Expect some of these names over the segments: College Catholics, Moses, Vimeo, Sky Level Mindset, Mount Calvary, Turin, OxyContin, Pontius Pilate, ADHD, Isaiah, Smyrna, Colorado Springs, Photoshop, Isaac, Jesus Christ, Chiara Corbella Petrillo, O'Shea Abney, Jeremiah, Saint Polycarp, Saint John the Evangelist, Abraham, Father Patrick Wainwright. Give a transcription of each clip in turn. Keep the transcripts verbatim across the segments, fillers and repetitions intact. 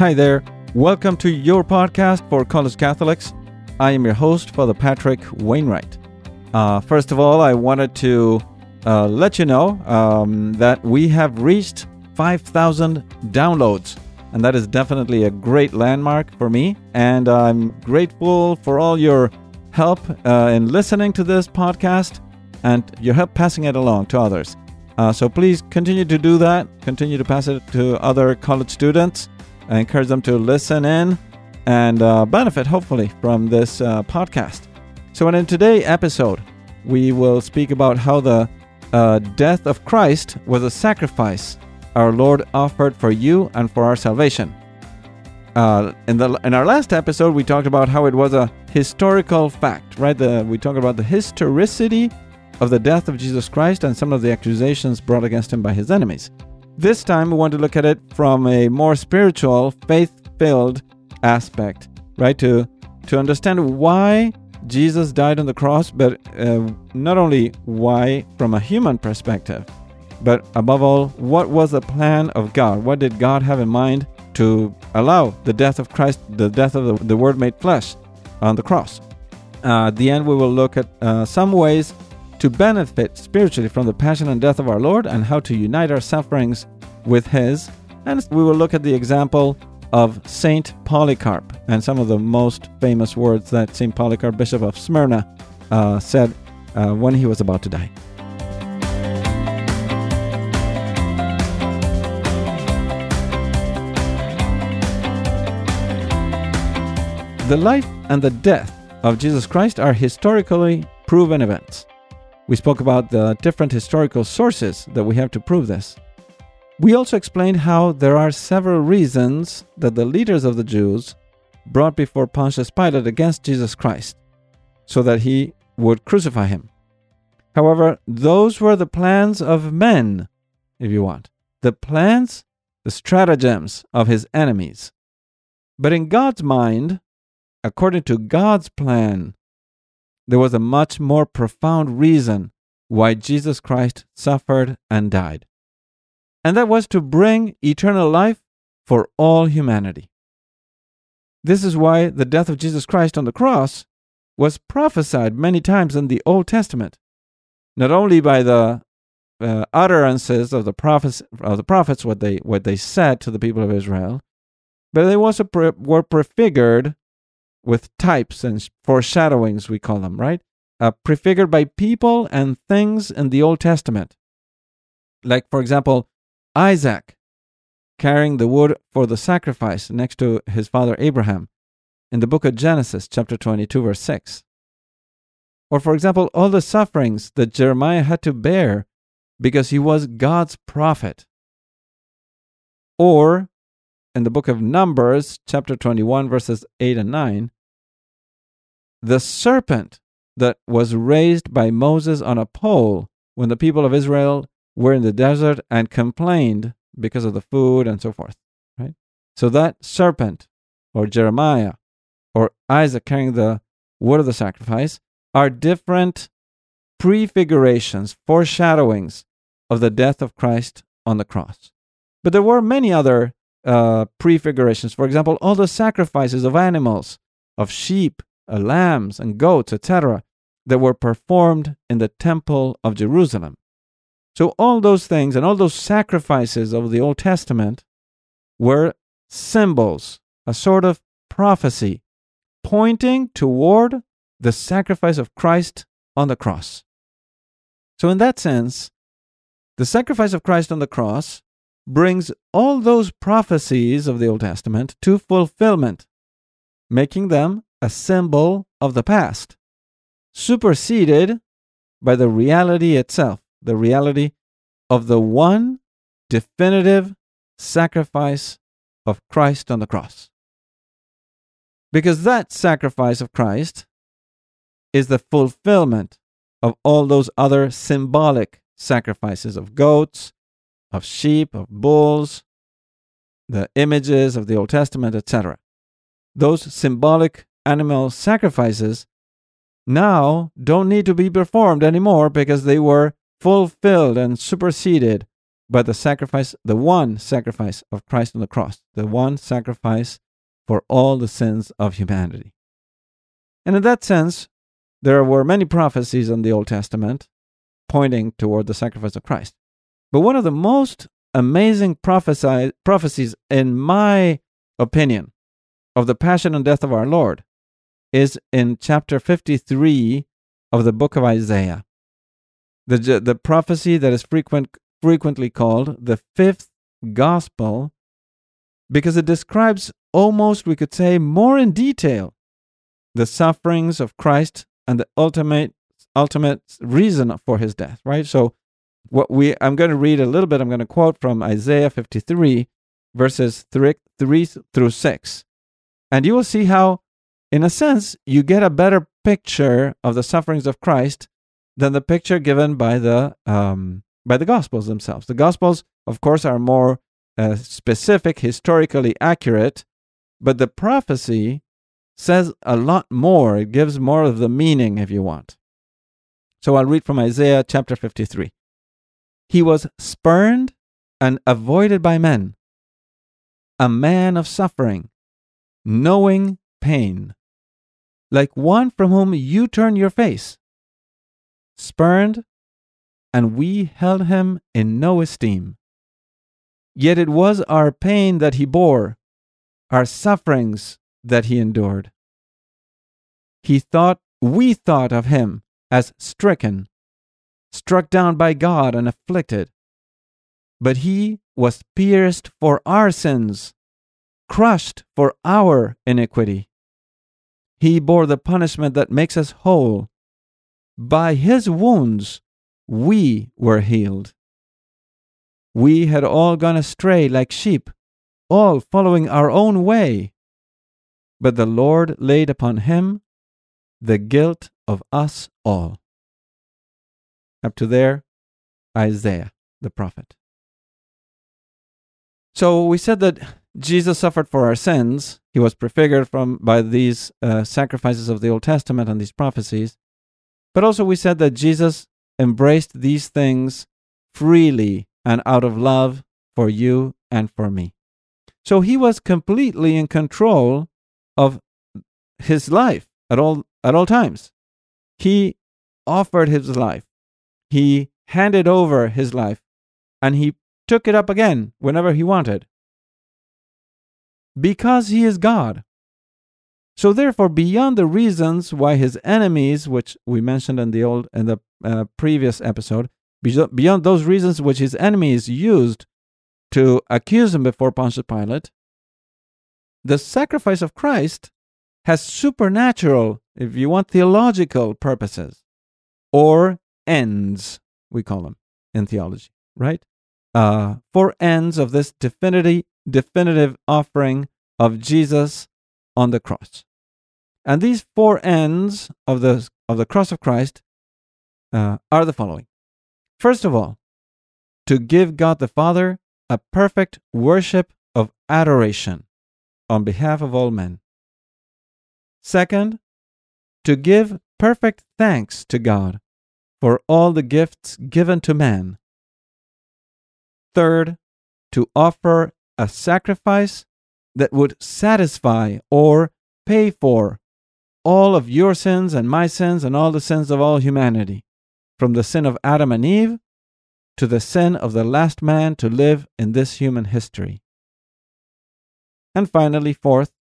Hi there. Welcome to your podcast for College Catholics. I am your host, Father Patrick Wainwright. Uh, first of all, I wanted to uh, let you know um, that we have reached five thousand downloads, and that is definitely a great landmark for me. And I'm grateful for all your help uh, in listening to this podcast and your help passing it along to others. Uh, so please continue to do that. Continue to pass it to other college students. I encourage them to listen in and uh, benefit, hopefully, from this uh, podcast. So in today's episode, we will speak about how the uh, death of Christ was a sacrifice our Lord offered for you and for our salvation. Uh, in the in our last episode, we talked about how it was a historical fact, right? The, we talked about the historicity of the death of Jesus Christ and some of the accusations brought against him by his enemies. This time, we want to look at it from a more spiritual, faith-filled aspect, right? To to understand why Jesus died on the cross, but uh, not only why from a human perspective, but above all, what was the plan of God? What did God have in mind to allow the death of Christ, the death of the, the Word made flesh on the cross? Uh, at the end, we will look at uh, some ways to benefit spiritually from the passion and death of our Lord and how to unite our sufferings with His. And we will look at the example of Saint Polycarp and some of the most famous words that Saint Polycarp, Bishop of Smyrna, uh, said uh, when he was about to die. The life and the death of Jesus Christ are historically proven events. We spoke about the different historical sources that we have to prove this. We also explained how there are several reasons that the leaders of the Jews brought before Pontius Pilate against Jesus Christ so that he would crucify him. However, those were the plans of men, if you want. The plans, the stratagems of his enemies. But in God's mind, according to God's plan, there was a much more profound reason why Jesus Christ suffered and died. And that was to bring eternal life for all humanity. This is why the death of Jesus Christ on the cross was prophesied many times in the Old Testament, not only by the uh, utterances of the prophets, of the prophets what they what they said to the people of Israel, but they also pre- were prefigured with types and foreshadowings, we call them, right? Uh, prefigured by people and things in the Old Testament. Like, for example, Isaac carrying the wood for the sacrifice next to his father Abraham in the book of Genesis, chapter twenty-two, verse six. Or, for example, all the sufferings that Jeremiah had to bear because he was God's prophet. Or, in the book of Numbers, chapter twenty-one, verses eight and nine, the serpent that was raised by Moses on a pole when the people of Israel were in the desert and complained because of the food and so forth, right? So that serpent, or Jeremiah, or Isaac carrying the wood of the sacrifice, are different prefigurations, foreshadowings of the death of Christ on the cross. But there were many other Uh, prefigurations. For example, all the sacrifices of animals, of sheep, uh, lambs, and goats, et cetera, that were performed in the temple of Jerusalem. So all those things and all those sacrifices of the Old Testament were symbols, a sort of prophecy, pointing toward the sacrifice of Christ on the cross. So in that sense, the sacrifice of Christ on the cross brings all those prophecies of the Old Testament to fulfillment, making them a symbol of the past, superseded by the reality itself, the reality of the one definitive sacrifice of Christ on the cross. Because that sacrifice of Christ is the fulfillment of all those other symbolic sacrifices of goats, of sheep, of bulls, the images of the Old Testament, et cetera. Those symbolic animal sacrifices now don't need to be performed anymore because they were fulfilled and superseded but the sacrifice, the one sacrifice of Christ on the cross, the one sacrifice for all the sins of humanity. And in that sense, there were many prophecies in the Old Testament pointing toward the sacrifice of Christ. But one of the most amazing prophesy, prophecies, in my opinion, of the passion and death of our Lord is in chapter fifty-three of the book of Isaiah. The, the prophecy that is frequent, frequently called the fifth gospel, because it describes almost, we could say, more in detail the sufferings of Christ and the ultimate ultimate reason for his death, right? So what we I'm going to read a little bit, I'm going to quote from Isaiah fifty-three, verses three through six. And you will see how, in a sense, you get a better picture of the sufferings of Christ than the picture given by the um, by the Gospels themselves. The Gospels, of course, are more uh, specific, historically accurate, but the prophecy says a lot more. It gives more of the meaning, if you want. So I'll read from Isaiah chapter fifty-three. He was spurned and avoided by men, a man of suffering, knowing pain, like one from whom you turn your face. Spurned, and we held him in no esteem. Yet it was our pain that he bore, our sufferings that he endured. He thought, we thought of him as stricken, struck down by God and afflicted. But he was pierced for our sins, crushed for our iniquity. He bore the punishment that makes us whole. By his wounds we were healed. We had all gone astray like sheep, all following our own way. But the Lord laid upon him the guilt of us all. Up to there, Isaiah, the prophet. So we said that Jesus suffered for our sins. He was prefigured from by these uh, sacrifices of the Old Testament and these prophecies. But also we said that Jesus embraced these things freely and out of love for you and for me. So he was completely in control of his life at all at all times. He offered his life. He handed over his life, and he took it up again whenever he wanted, because he is God. So therefore, beyond the reasons why his enemies, which we mentioned in the old in the uh, previous episode, beyond those reasons which his enemies used to accuse him before Pontius Pilate, the sacrifice of Christ has supernatural, if you want, theological purposes, or ends, we call them in theology, right? Uh, for ends of this definitive, definitive offering of Jesus on the cross. And these four ends of the, of the cross of Christ uh, are the following. First of all, to give God the Father a perfect worship of adoration on behalf of all men. Second, to give perfect thanks to God for all the gifts given to man. Third, to offer a sacrifice that would satisfy or pay for all of your sins and my sins and all the sins of all humanity, from the sin of Adam and Eve to the sin of the last man to live in this human history. And finally, fourth,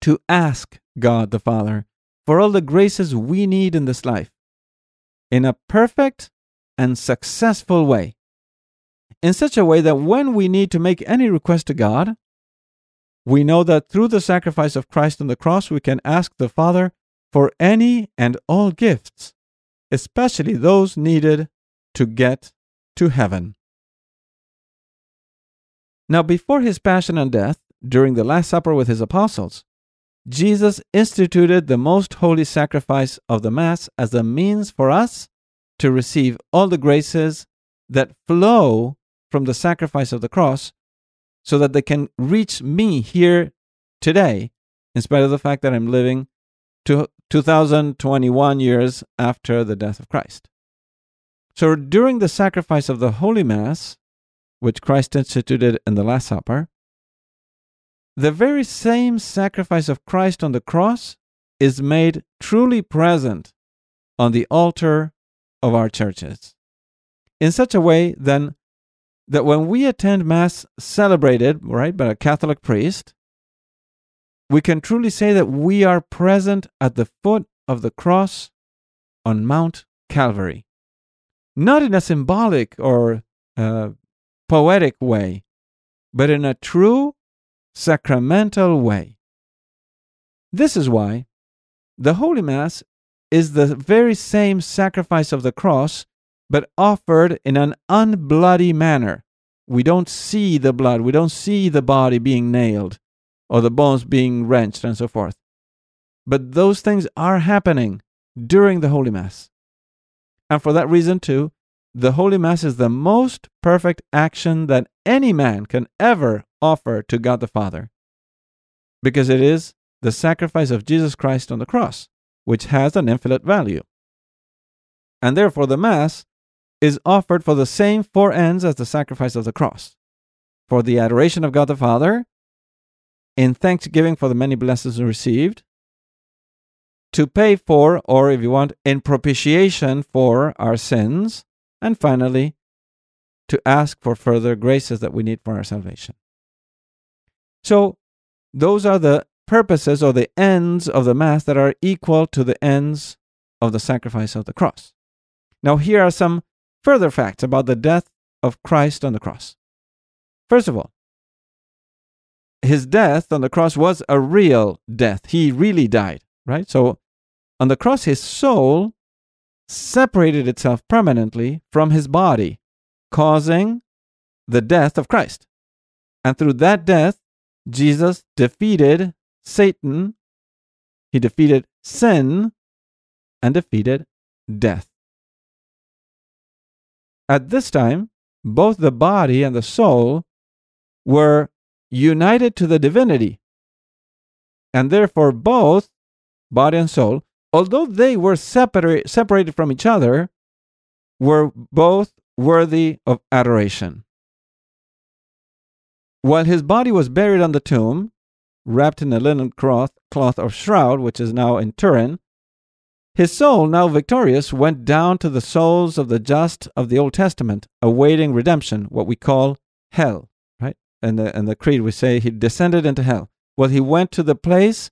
to ask God the Father for all the graces we need in this life in a perfect and successful way, in such a way that when we need to make any request to God, we know that through the sacrifice of Christ on the cross, we can ask the Father for any and all gifts, especially those needed to get to heaven. Now, before his passion and death, during the Last Supper with his apostles, Jesus instituted the most holy sacrifice of the Mass as a means for us to receive all the graces that flow from the sacrifice of the cross, so that they can reach me here today, in spite of the fact that I'm living two thousand twenty-one years after the death of Christ. So during the sacrifice of the Holy Mass, which Christ instituted in the Last Supper, the very same sacrifice of Christ on the cross is made truly present on the altar of our churches, in such a way then that when we attend Mass celebrated, right, by a Catholic priest, we can truly say that we are present at the foot of the cross on Mount Calvary, not in a symbolic or uh, poetic way, but in a true sacramental way. This is why the Holy Mass is the very same sacrifice of the cross, but offered in an unbloody manner. We don't see the blood, we don't see the body being nailed, or the bones being wrenched, and so forth. But those things are happening during the Holy Mass. And for that reason, too, the Holy Mass is the most perfect action that any man can ever offer to God the Father, because it is the sacrifice of Jesus Christ on the cross, which has an infinite value. And therefore the Mass is offered for the same four ends as the sacrifice of the cross: for the adoration of God the Father, in thanksgiving for the many blessings received, to pay for, or if you want, in propitiation for our sins, and finally, to ask for further graces that we need for our salvation. So, those are the purposes or the ends of the Mass that are equal to the ends of the sacrifice of the cross. Now, here are some further facts about the death of Christ on the cross. First of all, his death on the cross was a real death. He really died, right? So, on the cross, his soul separated itself permanently from his body, causing the death of Christ. And through that death, Jesus defeated Satan, he defeated sin, and defeated death. At this time, both the body and the soul were united to the divinity, and therefore both, body and soul, although they were separate, separated from each other, were both worthy of adoration. While his body was buried on the tomb, wrapped in a linen cloth, cloth or shroud, which is now in Turin, his soul, now victorious, went down to the souls of the just of the Old Testament, awaiting redemption, what we call hell, right? In the, in the creed we say he descended into hell. Well, he went to the place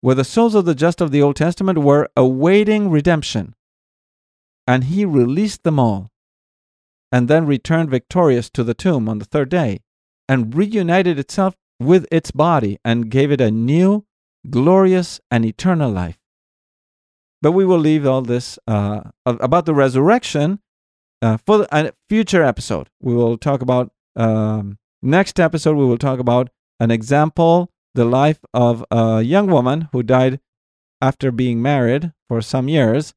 where the souls of the just of the Old Testament were awaiting redemption, and he released them all, and then returned victorious to the tomb on the third day, and reunited itself with its body, and gave it a new, glorious, and eternal life. But we will leave all this uh, about the resurrection uh, for a future episode. We will talk about, um, next episode, we will talk about an example, the life of a young woman who died after being married for some years.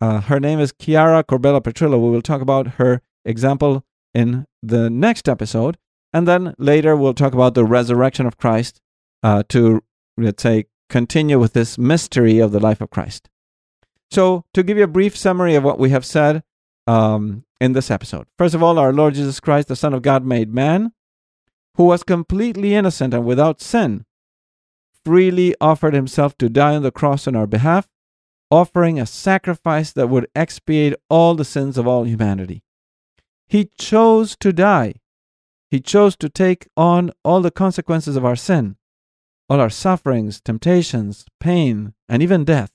Uh, her name is Chiara Corbella Petrillo. We will talk about her example in the next episode. And then later we'll talk about the resurrection of Christ uh, to, let's say, continue with this mystery of the life of Christ. So, to give you a brief summary of what we have said um, in this episode. First of all, our Lord Jesus Christ, the Son of God made man, who was completely innocent and without sin, freely offered himself to die on the cross on our behalf, offering a sacrifice that would expiate all the sins of all humanity. He chose to die. He chose to take on all the consequences of our sin, all our sufferings, temptations, pain, and even death,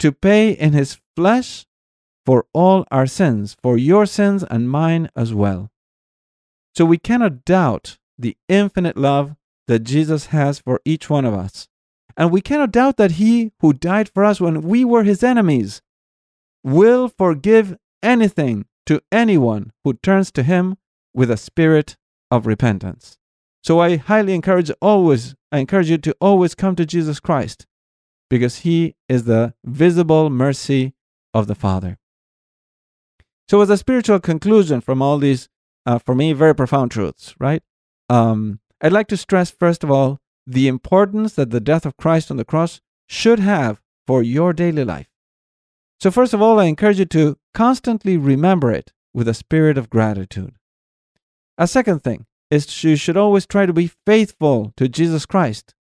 to pay in his flesh for all our sins, for your sins and mine as well. So we cannot doubt the infinite love that Jesus has for each one of us. And we cannot doubt that he who died for us when we were his enemies will forgive anything to anyone who turns to him with a spirit of repentance. So I highly encourage always, I encourage you to always come to Jesus Christ, because he is the visible mercy of the Father. So as a spiritual conclusion from all these, uh, for me, very profound truths, right? Um, I'd like to stress, first of all, the importance that the death of Christ on the cross should have for your daily life. So first of all, I encourage you to constantly remember it with a spirit of gratitude. A second thing is you should always try to be faithful to Jesus Christ,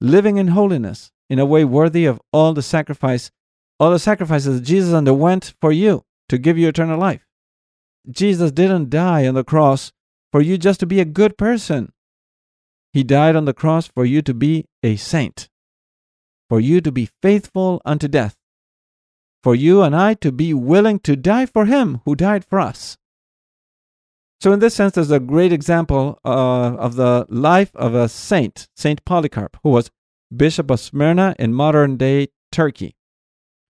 living in holiness in a way worthy of all the sacrifice, all the sacrifices that Jesus underwent for you to give you eternal life. Jesus didn't die on the cross for you just to be a good person. He died on the cross for you to be a saint, for you to be faithful unto death, for you and I to be willing to die for Him who died for us. So in this sense, there's a great example uh, of the life of a saint, Saint Polycarp, who was Bishop of Smyrna in modern-day Turkey.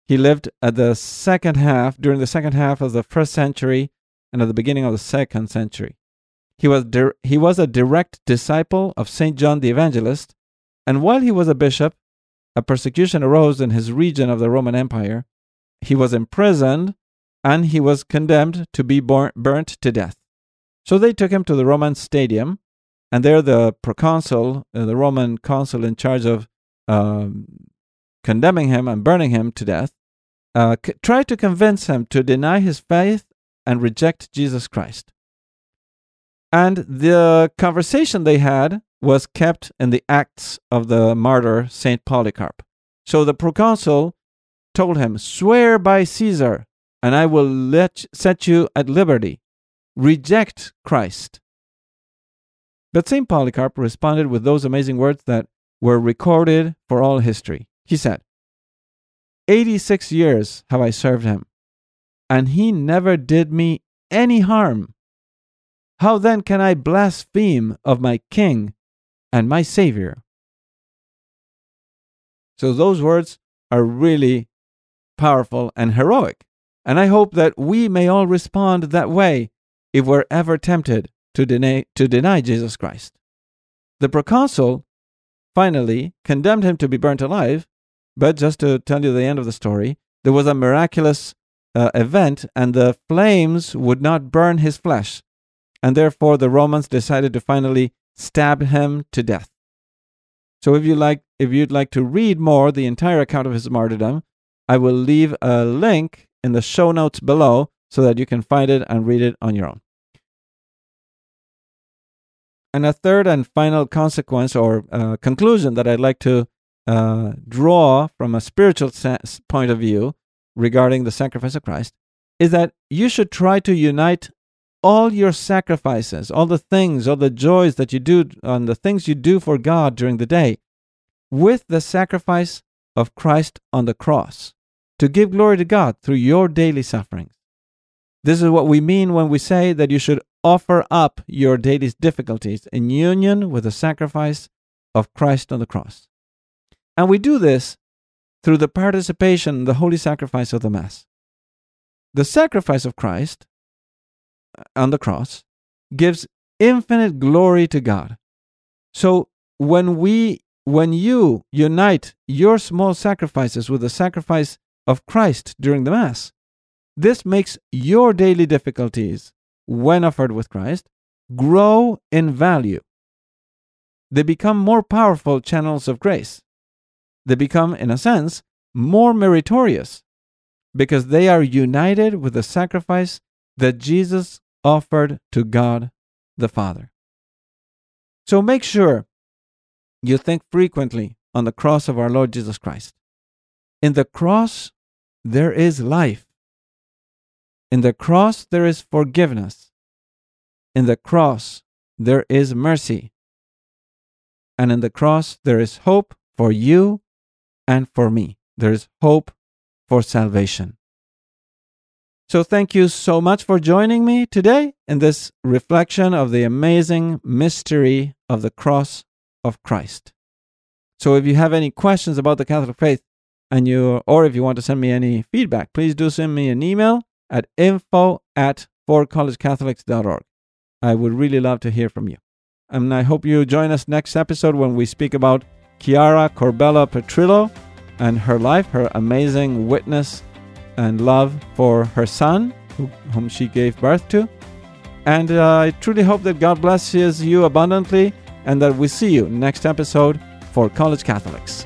He lived at the second half, during the second half of the first century and at the beginning of the second century. He was di- he was a direct disciple of Saint John the Evangelist, and while he was a bishop, a persecution arose in his region of the Roman Empire. He was imprisoned, and he was condemned to be bor- burnt to death. So they took him to the Roman stadium, and there the proconsul, uh, the Roman consul in charge of um, condemning him and burning him to death, uh, c- tried to convince him to deny his faith and reject Jesus Christ. And the conversation they had was kept in the Acts of the martyr Saint Polycarp. So the proconsul told him, "Swear by Caesar, and I will let set you at liberty. Reject Christ." But Saint Polycarp responded with those amazing words that were recorded for all history. He said, "Eighty-six years have I served him, and he never did me any harm. How then can I blaspheme of my King and my Savior?" So those words are really powerful and heroic, and I hope that we may all respond that way if we're ever tempted to deny, to deny Jesus Christ. The proconsul finally condemned him to be burnt alive, but just to tell you the end of the story, there was a miraculous uh, event, and the flames would not burn his flesh, and therefore the Romans decided to finally stab him to death. So if you like, if you'd like to read more the entire account of his martyrdom, I will leave a link in the show notes below so that you can find it and read it on your own. And a third and final consequence or uh, conclusion that I'd like to uh, draw from a spiritual point of view regarding the sacrifice of Christ is that you should try to unite all your sacrifices, all the things, all the joys that you do, and the things you do for God during the day with the sacrifice of Christ on the cross to give glory to God through your daily sufferings. This is what we mean when we say that you should offer up your daily difficulties in union with the sacrifice of Christ on the cross. And we do this through the participation in the holy sacrifice of the Mass. The sacrifice of Christ on the cross gives infinite glory to God. So when we, when you unite your small sacrifices with the sacrifice of Christ during the Mass, this makes your daily difficulties, when offered with Christ, grow in value. They become more powerful channels of grace. They become, in a sense, more meritorious because they are united with the sacrifice that Jesus offered to God the Father. So make sure you think frequently on the cross of our Lord Jesus Christ. In the cross, there is life. In the cross, there is forgiveness. In the cross, there is mercy. And in the cross, there is hope for you and for me. There is hope for salvation. So thank you so much for joining me today in this reflection of the amazing mystery of the cross of Christ. So if you have any questions about the Catholic faith, and you, or if you want to send me any feedback, please do send me an email at info at four college catholics dot org. I would really love to hear from you. And I hope you join us next episode when we speak about Chiara Corbella Petrillo and her life, her amazing witness and love for her son, who, whom she gave birth to. And uh, I truly hope that God blesses you abundantly and that we see you next episode for College Catholics.